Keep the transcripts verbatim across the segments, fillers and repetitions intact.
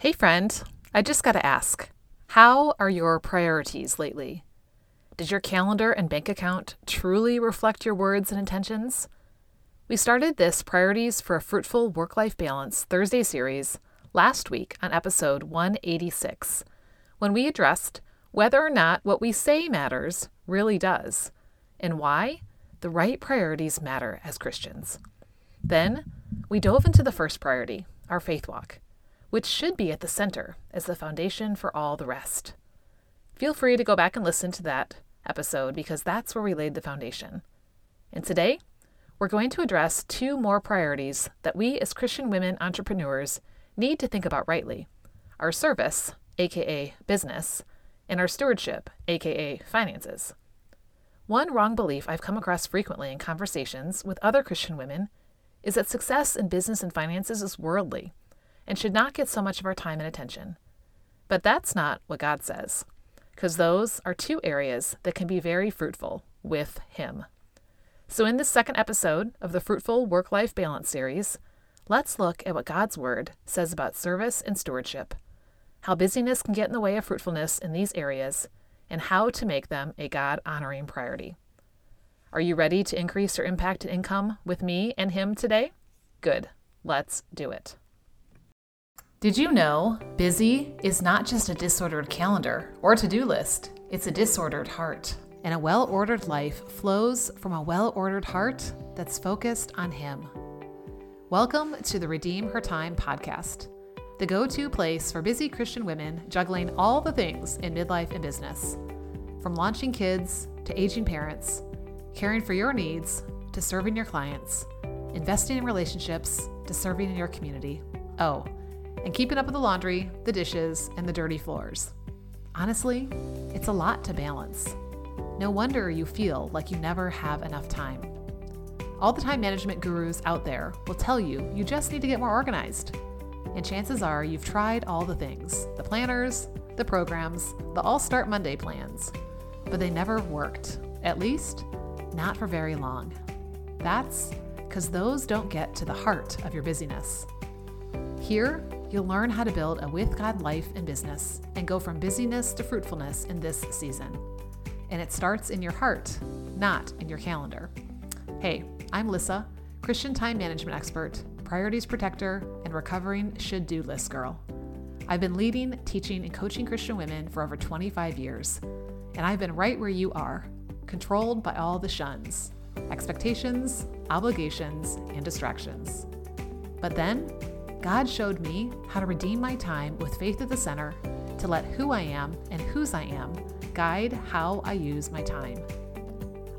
Hey friend, I just got to ask, how are your priorities lately? Did your calendar and bank account truly reflect your words and intentions? We started this Priorities for a Fruitful Work-Life Balance Thursday series last week on episode one eighty-six, when we addressed whether or not what we say matters really does, and why the right priorities matter as Christians. Then, we dove into the first priority, our faith walk, which should be at the center as the foundation for all the rest. Feel free to go back and listen to that episode because that's where we laid the foundation. And today, we're going to address two more priorities that we as Christian women entrepreneurs need to think about rightly: our service, aka business, and our stewardship, aka finances. One wrong belief I've come across frequently in conversations with other Christian women is that success in business and finances is worldly and should not get so much of our time and attention. But that's not what God says, because those are two areas that can be very fruitful with Him. So in this second episode of the Fruitful Work-Life Balance series, let's look at what God's Word says about service and stewardship, how busyness can get in the way of fruitfulness in these areas, and how to make them a God-honoring priority. Are you ready to increase your impact and income with me and Him today? Good. Let's do it. Did you know busy is not just a disordered calendar or to-do list? It's a disordered heart. And a well-ordered life flows from a well-ordered heart that's focused on Him. Welcome to the Redeem Her Time podcast, the go-to place for busy Christian women juggling all the things in midlife and business, from launching kids to aging parents, caring for your needs to serving your clients, investing in relationships to serving in your community. Oh, and keeping up with the laundry, the dishes, and the dirty floors. Honestly, it's a lot to balance. No wonder you feel like you never have enough time. All the time management gurus out there will tell you you just need to get more organized. And chances are you've tried all the things, the planners, the programs, the All Start Monday plans, but they never worked, at least not for very long. That's because those don't get to the heart of your busyness. Here, you'll learn how to build a with God life and business and go from busyness to fruitfulness in this season. And it starts in your heart, not in your calendar. Hey, I'm Lissa, Christian time management expert, priorities protector, and recovering should-do list girl. I've been leading, teaching, and coaching Christian women for over twenty-five years, and I've been right where you are, controlled by all the shuns, expectations, obligations, and distractions. But then, God showed me how to redeem my time with faith at the center, to let who I am and whose I am guide how I use my time.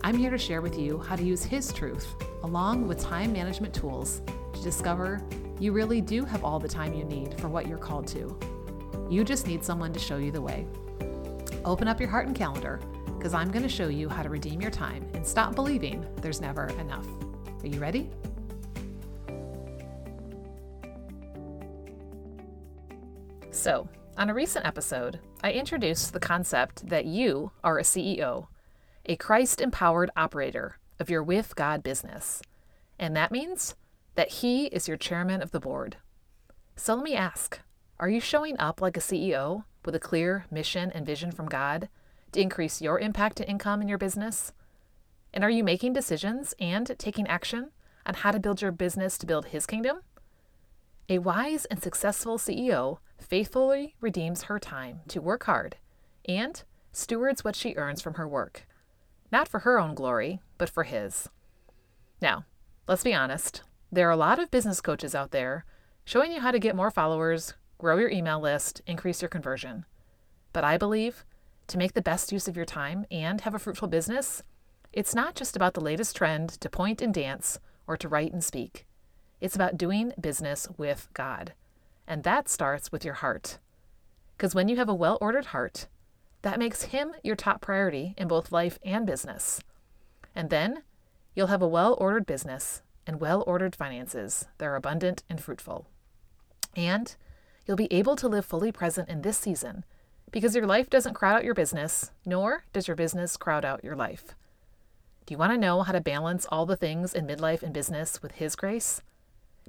I'm here to share with you how to use His truth along with time management tools to discover you really do have all the time you need for what you're called to. You just need someone to show you the way. Open up your heart and calendar, because I'm going to show you how to redeem your time and stop believing there's never enough. Are you ready? So, on a recent episode, I introduced the concept that you are a C E O, a Christ-empowered operator of your with God business. And that means that He is your chairman of the board. So let me ask, are you showing up like a C E O with a clear mission and vision from God to increase your impact and income in your business? And are you making decisions and taking action on how to build your business to build His kingdom? A wise and successful C E O faithfully redeems her time to work hard and stewards what she earns from her work, not for her own glory, but for His. Now, let's be honest. There are a lot of business coaches out there showing you how to get more followers, grow your email list, increase your conversion. But I believe to make the best use of your time and have a fruitful business, it's not just about the latest trend to point and dance or to write and speak. It's about doing business with God. And that starts with your heart. Because when you have a well-ordered heart, that makes Him your top priority in both life and business. And then you'll have a well-ordered business and well-ordered finances that are abundant and fruitful. And you'll be able to live fully present in this season because your life doesn't crowd out your business, nor does your business crowd out your life. Do you want to know how to balance all the things in midlife and business with His grace?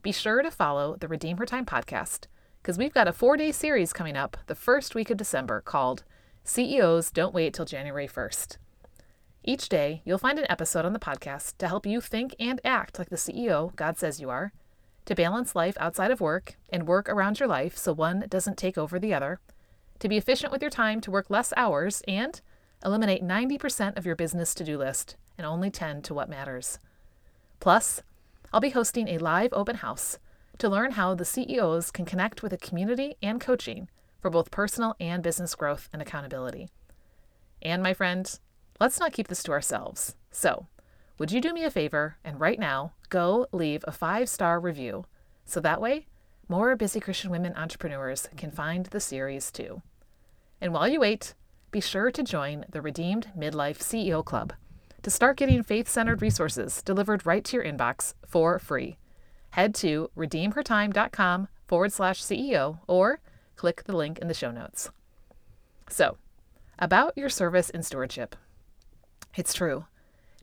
Be sure to follow the Redeem Her Time podcast because we've got a four-day series coming up the first week of December called C E Os Don't Wait Till January first. Each day, you'll find an episode on the podcast to help you think and act like the C E O God says you are, to balance life outside of work and work around your life so one doesn't take over the other, to be efficient with your time to work less hours, and eliminate ninety percent of your business to-do list and only tend to what matters. Plus, I'll be hosting a live open house to learn how the C E Os can connect with a community and coaching for both personal and business growth and accountability. And my friend, let's not keep this to ourselves. So, would you do me a favor and right now go leave a five-star review so that way more busy Christian women entrepreneurs can find the series too. And while you wait, be sure to join the Redeemed Midlife C E O Club to start getting faith-centered resources delivered right to your inbox for free. Head to redeemhertime.com forward slash CEO or click the link in the show notes. So, about your service and stewardship. It's true.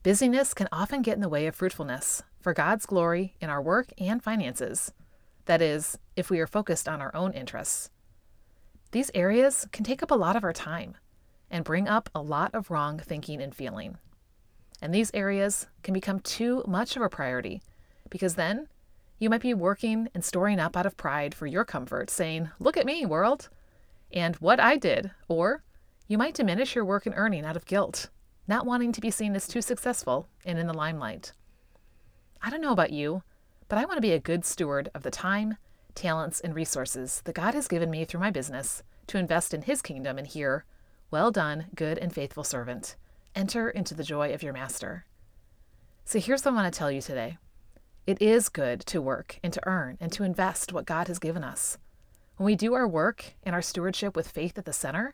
Busyness can often get in the way of fruitfulness for God's glory in our work and finances. That is, if we are focused on our own interests. These areas can take up a lot of our time and bring up a lot of wrong thinking and feeling. And these areas can become too much of a priority because then you might be working and storing up out of pride for your comfort, saying, "Look at me, world, and what I did." Or you might diminish your work and earning out of guilt, not wanting to be seen as too successful and in the limelight. I don't know about you, but I want to be a good steward of the time, talents, and resources that God has given me through my business to invest in His kingdom and hear, "Well done, good and faithful servant. Enter into the joy of your master." So here's what I want to tell you today. It is good to work and to earn and to invest what God has given us. When we do our work and our stewardship with faith at the center,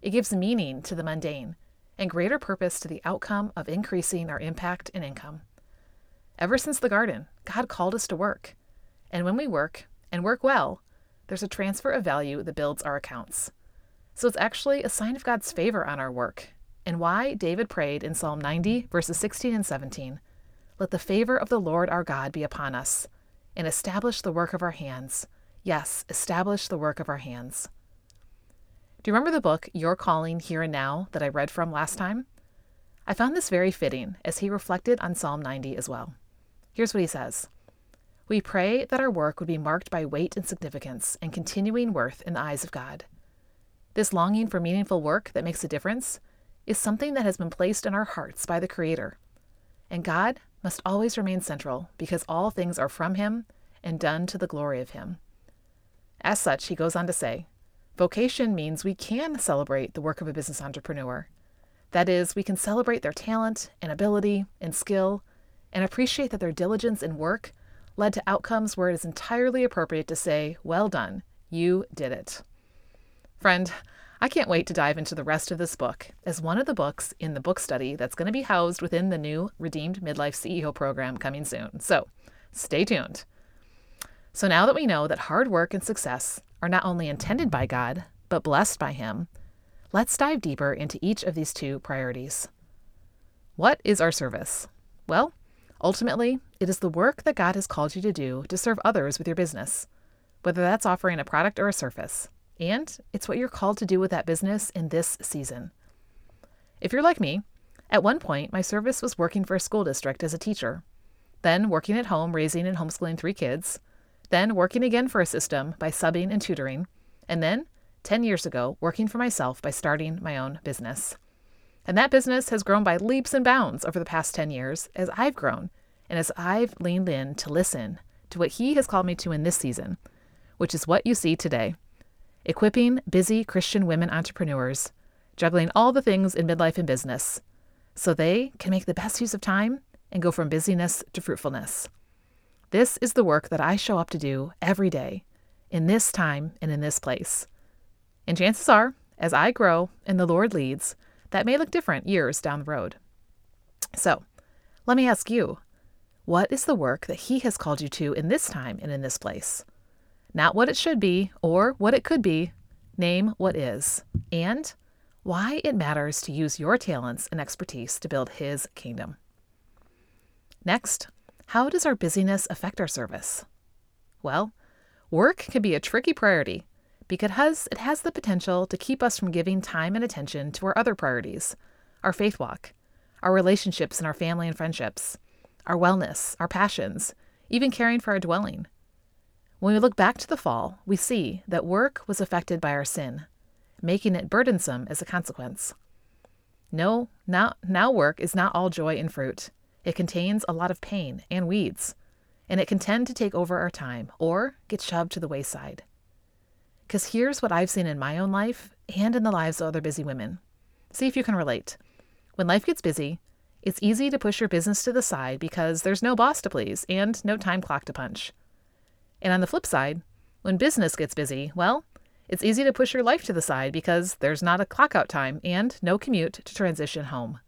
it gives meaning to the mundane and greater purpose to the outcome of increasing our impact and income. Ever since the garden, God called us to work. And when we work, and work well, there's a transfer of value that builds our accounts. So it's actually a sign of God's favor on our work, and why David prayed in Psalm ninety, verses sixteen and seventeen, "Let the favor of the Lord our God be upon us, and establish the work of our hands. Yes, establish the work of our hands." Do you remember the book, Your Calling, Here and Now, that I read from last time? I found this very fitting as he reflected on Psalm ninety as well. Here's what he says. "We pray that our work would be marked by weight and significance and continuing worth in the eyes of God. This longing for meaningful work that makes a difference is something that has been placed in our hearts by the Creator. And God must always remain central because all things are from Him and done to the glory of Him." As such, he goes on to say, vocation means we can celebrate the work of a business entrepreneur. That is, we can celebrate their talent and ability and skill and appreciate that their diligence and work led to outcomes where it is entirely appropriate to say, "Well done, you did it." Friend, I can't wait to dive into the rest of this book as one of the books in the book study that's going to be housed within the new Redeemed Midlife C E O program coming soon. So stay tuned. So now that we know that hard work and success are not only intended by God, but blessed by Him, let's dive deeper into each of these two priorities. What is our service? Well, ultimately, it is the work that God has called you to do to serve others with your business, whether that's offering a product or a service, and it's what you're called to do with that business in this season. If you're like me, at one point, my service was working for a school district as a teacher, then working at home, raising and homeschooling three kids, then working again for a system by subbing and tutoring, and then ten years ago, working for myself by starting my own business. And that business has grown by leaps and bounds over the past ten years as I've grown and as I've leaned in to listen to what He has called me to in this season, which is what you see today. Equipping busy Christian women entrepreneurs, juggling all the things in midlife and business so they can make the best use of time and go from busyness to fruitfulness. This is the work that I show up to do every day in this time and in this place. And chances are, as I grow and the Lord leads, that may look different years down the road. So let me ask you, what is the work that He has called you to in this time and in this place? Not what it should be or what it could be, name what is, and why it matters to use your talents and expertise to build His kingdom. Next, how does our busyness affect our service? Well, Work can be a tricky priority because it has the potential to keep us from giving time and attention to our other priorities, our faith walk, our relationships and our family and friendships, our wellness, our passions, even caring for our dwelling. When we look back to the fall, we see that work was affected by our sin, making it burdensome as a consequence. No, now, now work is not all joy and fruit. It contains a lot of pain and weeds, and it can tend to take over our time or get shoved to the wayside. Because here's what I've seen in my own life and in the lives of other busy women. See if you can relate. When life gets busy, it's easy to push your business to the side because there's no boss to please and no time clock to punch. And on the flip side, when business gets busy, well, it's easy to push your life to the side because there's not a clock out time and no commute to transition home,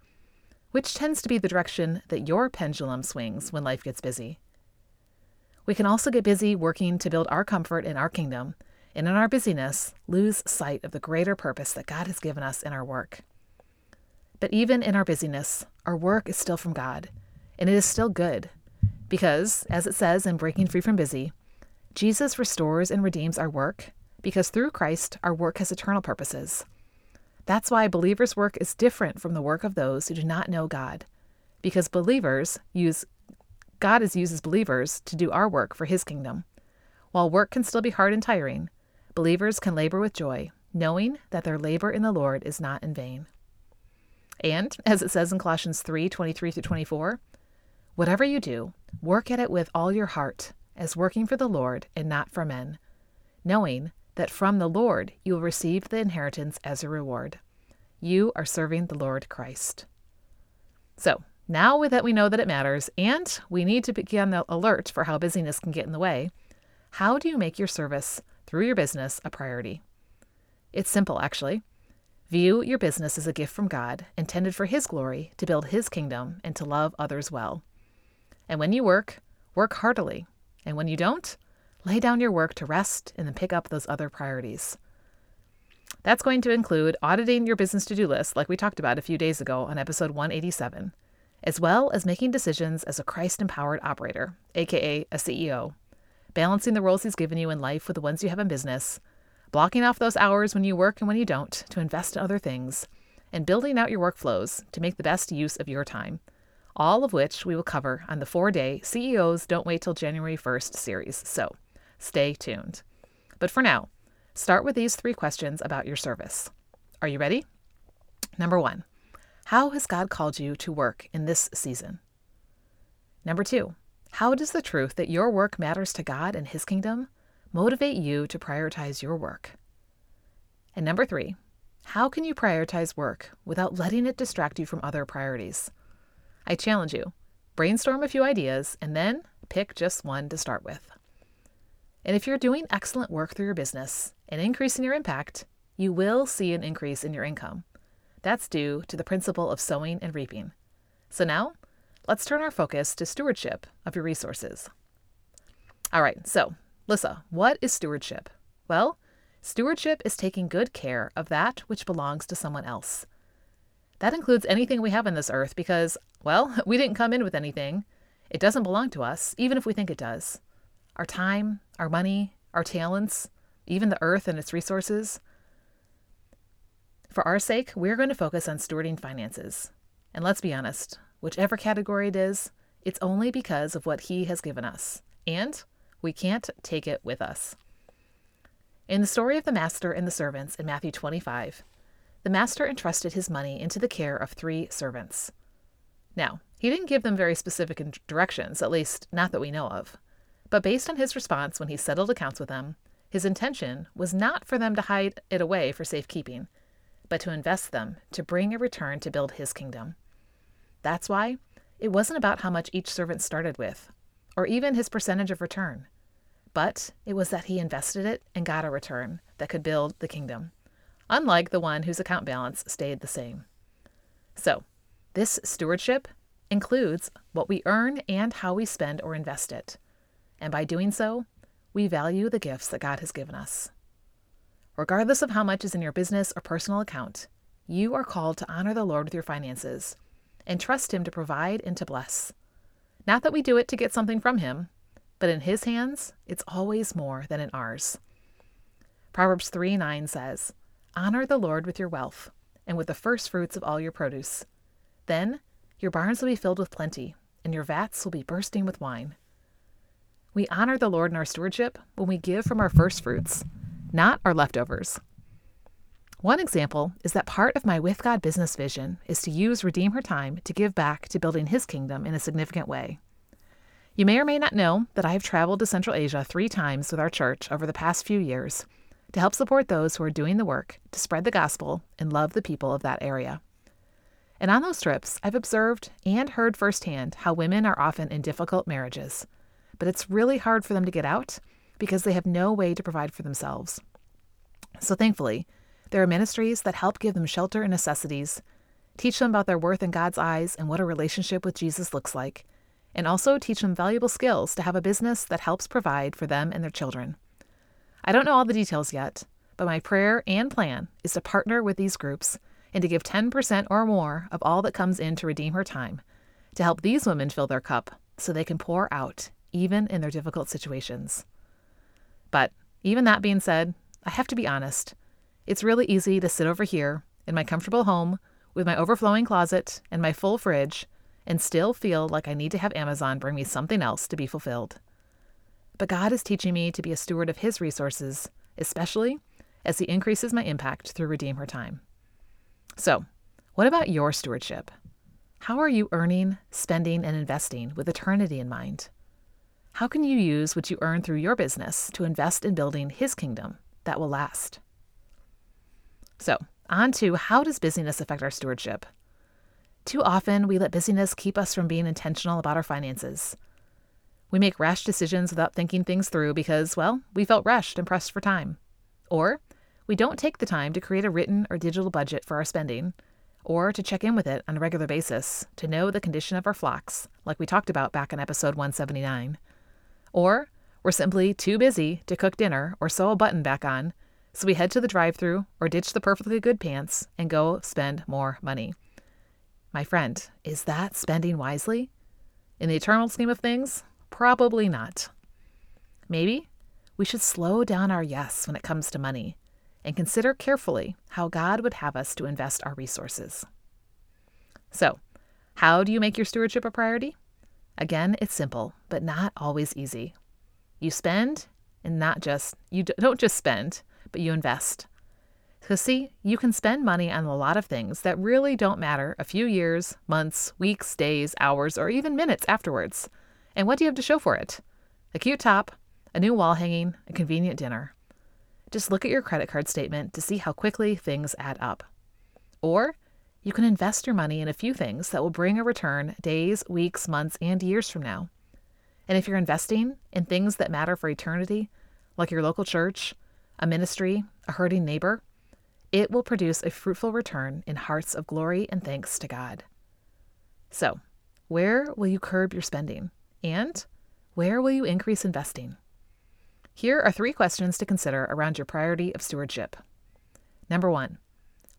which tends to be the direction that your pendulum swings when life gets busy. We can also get busy working to build our comfort in our kingdom, and in our busyness, lose sight of the greater purpose that God has given us in our work. But even in our busyness, our work is still from God, and it is still good, because, as it says in Breaking Free from Busy, Jesus restores and redeems our work, because through Christ, our work has eternal purposes. That's why believers' work is different from the work of those who do not know God, because believers use God is uses believers to do our work for His kingdom. While work can still be hard and tiring, believers can labor with joy, knowing that their labor in the Lord is not in vain. And, as it says in Colossians three twenty-three through twenty-four, whatever you do, work at it with all your heart, as working for the Lord and not for men, knowing that from the Lord you will receive the inheritance as a reward. You are serving the Lord Christ. So, now that we know that it matters, and we need to be on the alert for how busyness can get in the way, how do you make your service through your business a priority? It's simple, actually. View your business as a gift from God, intended for His glory, to build His kingdom, and to love others well. And when you work, work heartily. And when you don't, lay down your work to rest and then pick up those other priorities. That's going to include auditing your business to-do list, like we talked about a few days ago on episode one eighty-seven, as well as making decisions as a Christ-empowered operator, aka a C E O, balancing the roles He's given you in life with the ones you have in business, blocking off those hours when you work and when you don't to invest in other things, and building out your workflows to make the best use of your time, all of which we will cover on the four-day C E Os Don't Wait Till January first series, so stay tuned. But for now, start with these three questions about your service. Are you ready? Number one, how has God called you to work in this season? Number two, how does the truth that your work matters to God and His kingdom motivate you to prioritize your work? And number three, how can you prioritize work without letting it distract you from other priorities? I challenge you, brainstorm a few ideas and then pick just one to start with. And if you're doing excellent work through your business and increasing your impact, you will see an increase in your income. That's due to the principle of sowing and reaping. So now, let's turn our focus to stewardship of your resources. All right, so Lissa, what is stewardship? Well, stewardship is taking good care of that which belongs to someone else. That includes anything we have on this earth because, well, we didn't come in with anything. It doesn't belong to us, even if we think it does. Our time, our money, our talents, even the earth and its resources. For our sake, we're going to focus on stewarding finances. And let's be honest, whichever category it is, it's only because of what He has given us. And we can't take it with us. In the story of the master and the servants in Matthew twenty-five, the master entrusted his money into the care of three servants. Now, he didn't give them very specific directions, at least not that we know of. But based on his response when he settled accounts with them, his intention was not for them to hide it away for safekeeping, but to invest them to bring a return to build His kingdom. That's why it wasn't about how much each servant started with, or even his percentage of return, but it was that he invested it and got a return that could build the kingdom, unlike the one whose account balance stayed the same. So, this stewardship includes what we earn and how we spend or invest it, and by doing so, we value the gifts that God has given us. Regardless of how much is in your business or personal account, you are called to honor the Lord with your finances, and trust Him to provide and to bless. Not that we do it to get something from Him, but in his hands, it's always more than in ours. Proverbs three nine says, "Honor the Lord with your wealth and with the first fruits of all your produce. Then your barns will be filled with plenty, and your vats will be bursting with wine." We honor the Lord in our stewardship when we give from our first fruits, not our leftovers. One example is that part of my With God business vision is to use Redeem Her Time to give back to building His kingdom in a significant way. You may or may not know that I have traveled to Central Asia three times with our church over the past few years to help support those who are doing the work to spread the gospel and love the people of that area. And on those trips, I've observed and heard firsthand how women are often in difficult marriages, but it's really hard for them to get out because they have no way to provide for themselves. So thankfully, there are ministries that help give them shelter and necessities, teach them about their worth in God's eyes and what a relationship with Jesus looks like, and also teach them valuable skills to have a business that helps provide for them and their children. I don't know all the details yet, but my prayer and plan is to partner with these groups and to give ten percent or more of all that comes in to Redeem Her Time to help these women fill their cup so they can pour out even in their difficult situations. But even that being said, I have to be honest. It's really easy to sit over here in my comfortable home with my overflowing closet and my full fridge and still feel like I need to have Amazon bring me something else to be fulfilled. But God is teaching me to be a steward of His resources, especially as He increases my impact through Redeem Her Time. So, what about your stewardship? How are you earning, spending, and investing with eternity in mind? How can you use what you earn through your business to invest in building His kingdom that will last? So, on to how does busyness affect our stewardship? Too often, we let busyness keep us from being intentional about our finances. We make rash decisions without thinking things through because, well, we felt rushed and pressed for time. Or we don't take the time to create a written or digital budget for our spending, or to check in with it on a regular basis to know the condition of our flocks, like we talked about back in episode one seventy-nine. Or we're simply too busy to cook dinner or sew a button back on, so we head to the drive-thru or ditch the perfectly good pants and go spend more money. My friend, is that spending wisely? In the eternal scheme of things, probably not. Maybe we should slow down our yes when it comes to money and consider carefully how God would have us to invest our resources. So, how do you make your stewardship a priority? Again, it's simple, but not always easy. You spend, and not just, you don't just spend, but you invest. Because see, you can spend money on a lot of things that really don't matter a few years, months, weeks, days, hours, or even minutes afterwards. And what do you have to show for it? A cute top, a new wall hanging, a convenient dinner. Just look at your credit card statement to see how quickly things add up. Or you can invest your money in a few things that will bring a return days, weeks, months, and years from now. And if you're investing in things that matter for eternity, like your local church, a ministry, a hurting neighbor, it will produce a fruitful return in hearts of glory and thanks to God. So, where will you curb your spending? And where will you increase investing? Here are three questions to consider around your priority of stewardship. Number one,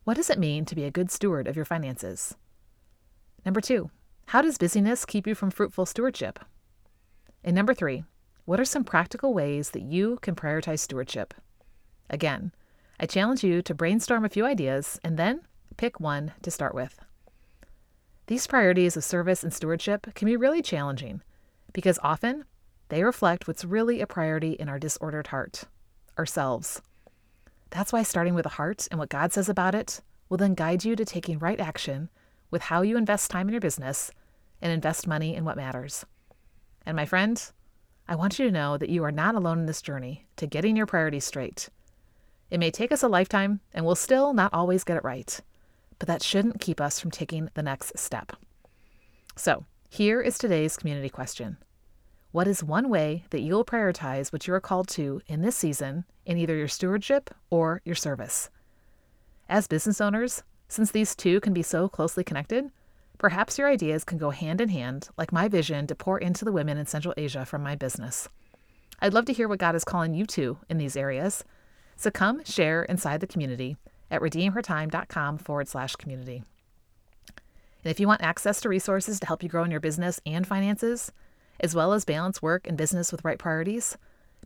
what does it mean to be a good steward of your finances? Number two, how does busyness keep you from fruitful stewardship? And number three, what are some practical ways that you can prioritize stewardship? Again, I challenge you to brainstorm a few ideas and then pick one to start with. These priorities of service and stewardship can be really challenging because often they reflect what's really a priority in our disordered heart, ourselves. That's why starting with the heart and what God says about it will then guide you to taking right action with how you invest time in your business and invest money in what matters. And my friend, I want you to know that you are not alone in this journey to getting your priorities straight. It may take us a lifetime and we'll still not always get it right, but that shouldn't keep us from taking the next step. So here is today's community question. What is one way that you'll prioritize what you are called to in this season in either your stewardship or your service? As business owners, since these two can be so closely connected, perhaps your ideas can go hand in hand, like my vision to pour into the women in Central Asia from my business. I'd love to hear what God is calling you to in these areas. So come share inside the community at redeemhertime.com forward slash community. And if you want access to resources to help you grow in your business and finances, as well as balance work and business with right priorities?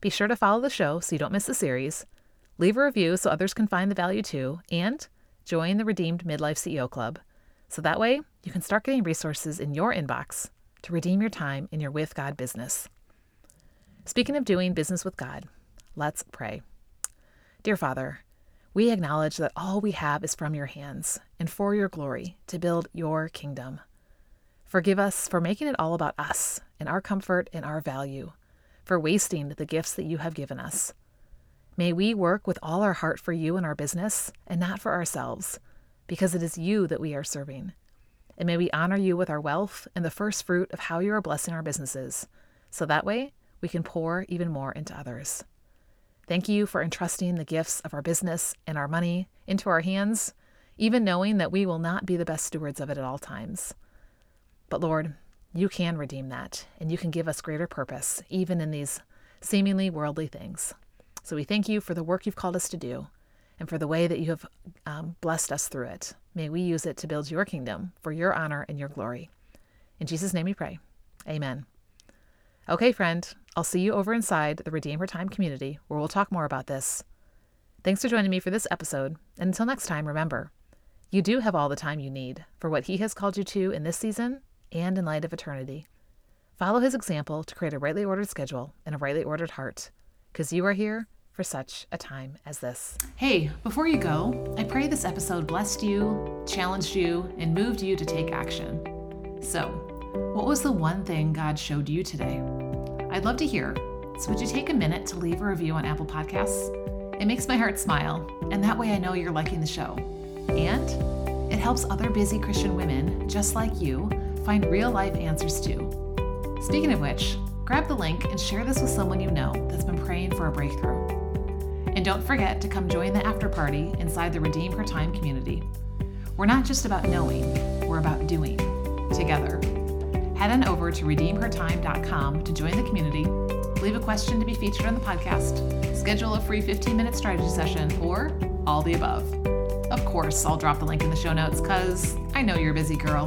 Be sure to follow the show so you don't miss the series. Leave a review so others can find the value too, and join the Redeemed Midlife C E O Club. So that way, you can start getting resources in your inbox to redeem your time in your with God business. Speaking of doing business with God, let's pray. Dear Father, we acknowledge that all we have is from your hands and for your glory to build your kingdom. Forgive us for making it all about us and our comfort and our value, for wasting the gifts that you have given us. May we work with all our heart for you and our business and not for ourselves, because it is you that we are serving. And may we honor you with our wealth and the first fruit of how you are blessing our businesses, so that way we can pour even more into others. Thank you for entrusting the gifts of our business and our money into our hands, even knowing that we will not be the best stewards of it at all times. But Lord, you can redeem that, and you can give us greater purpose, even in these seemingly worldly things. So we thank you for the work you've called us to do and for the way that you have um, blessed us through it. May we use it to build your kingdom for your honor and your glory. In Jesus' name we pray. Amen. Okay, friend, I'll see you over inside the Redeem Her Time community, where we'll talk more about this. Thanks for joining me for this episode. And until next time, remember, you do have all the time you need for what he has called you to in this season and in light of eternity. Follow his example to create a rightly ordered schedule and a rightly ordered heart, because you are here for such a time as this. Hey, before you go, I pray this episode blessed you, challenged you, and moved you to take action. So, what was the one thing God showed you today? I'd love to hear. So would you take a minute to leave a review on Apple Podcasts? It makes my heart smile, and that way I know you're liking the show. And it helps other busy Christian women just like you find real-life answers too. Speaking of which, grab the link and share this with someone you know that's been praying for a breakthrough. And don't forget to come join the after party inside the Redeem Her Time community. We're not just about knowing, we're about doing together. Head on over to redeem her time dot com to join the community, leave a question to be featured on the podcast, schedule a free fifteen minute strategy session, or all the above. Of course, I'll drop the link in the show notes because I know you're a busy girl.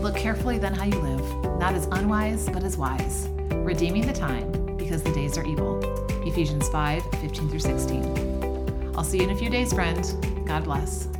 Look carefully then how you live, not as unwise, but as wise, redeeming the time because the days are evil. Ephesians five, fifteen through sixteen. I'll see you in a few days, friend. God bless.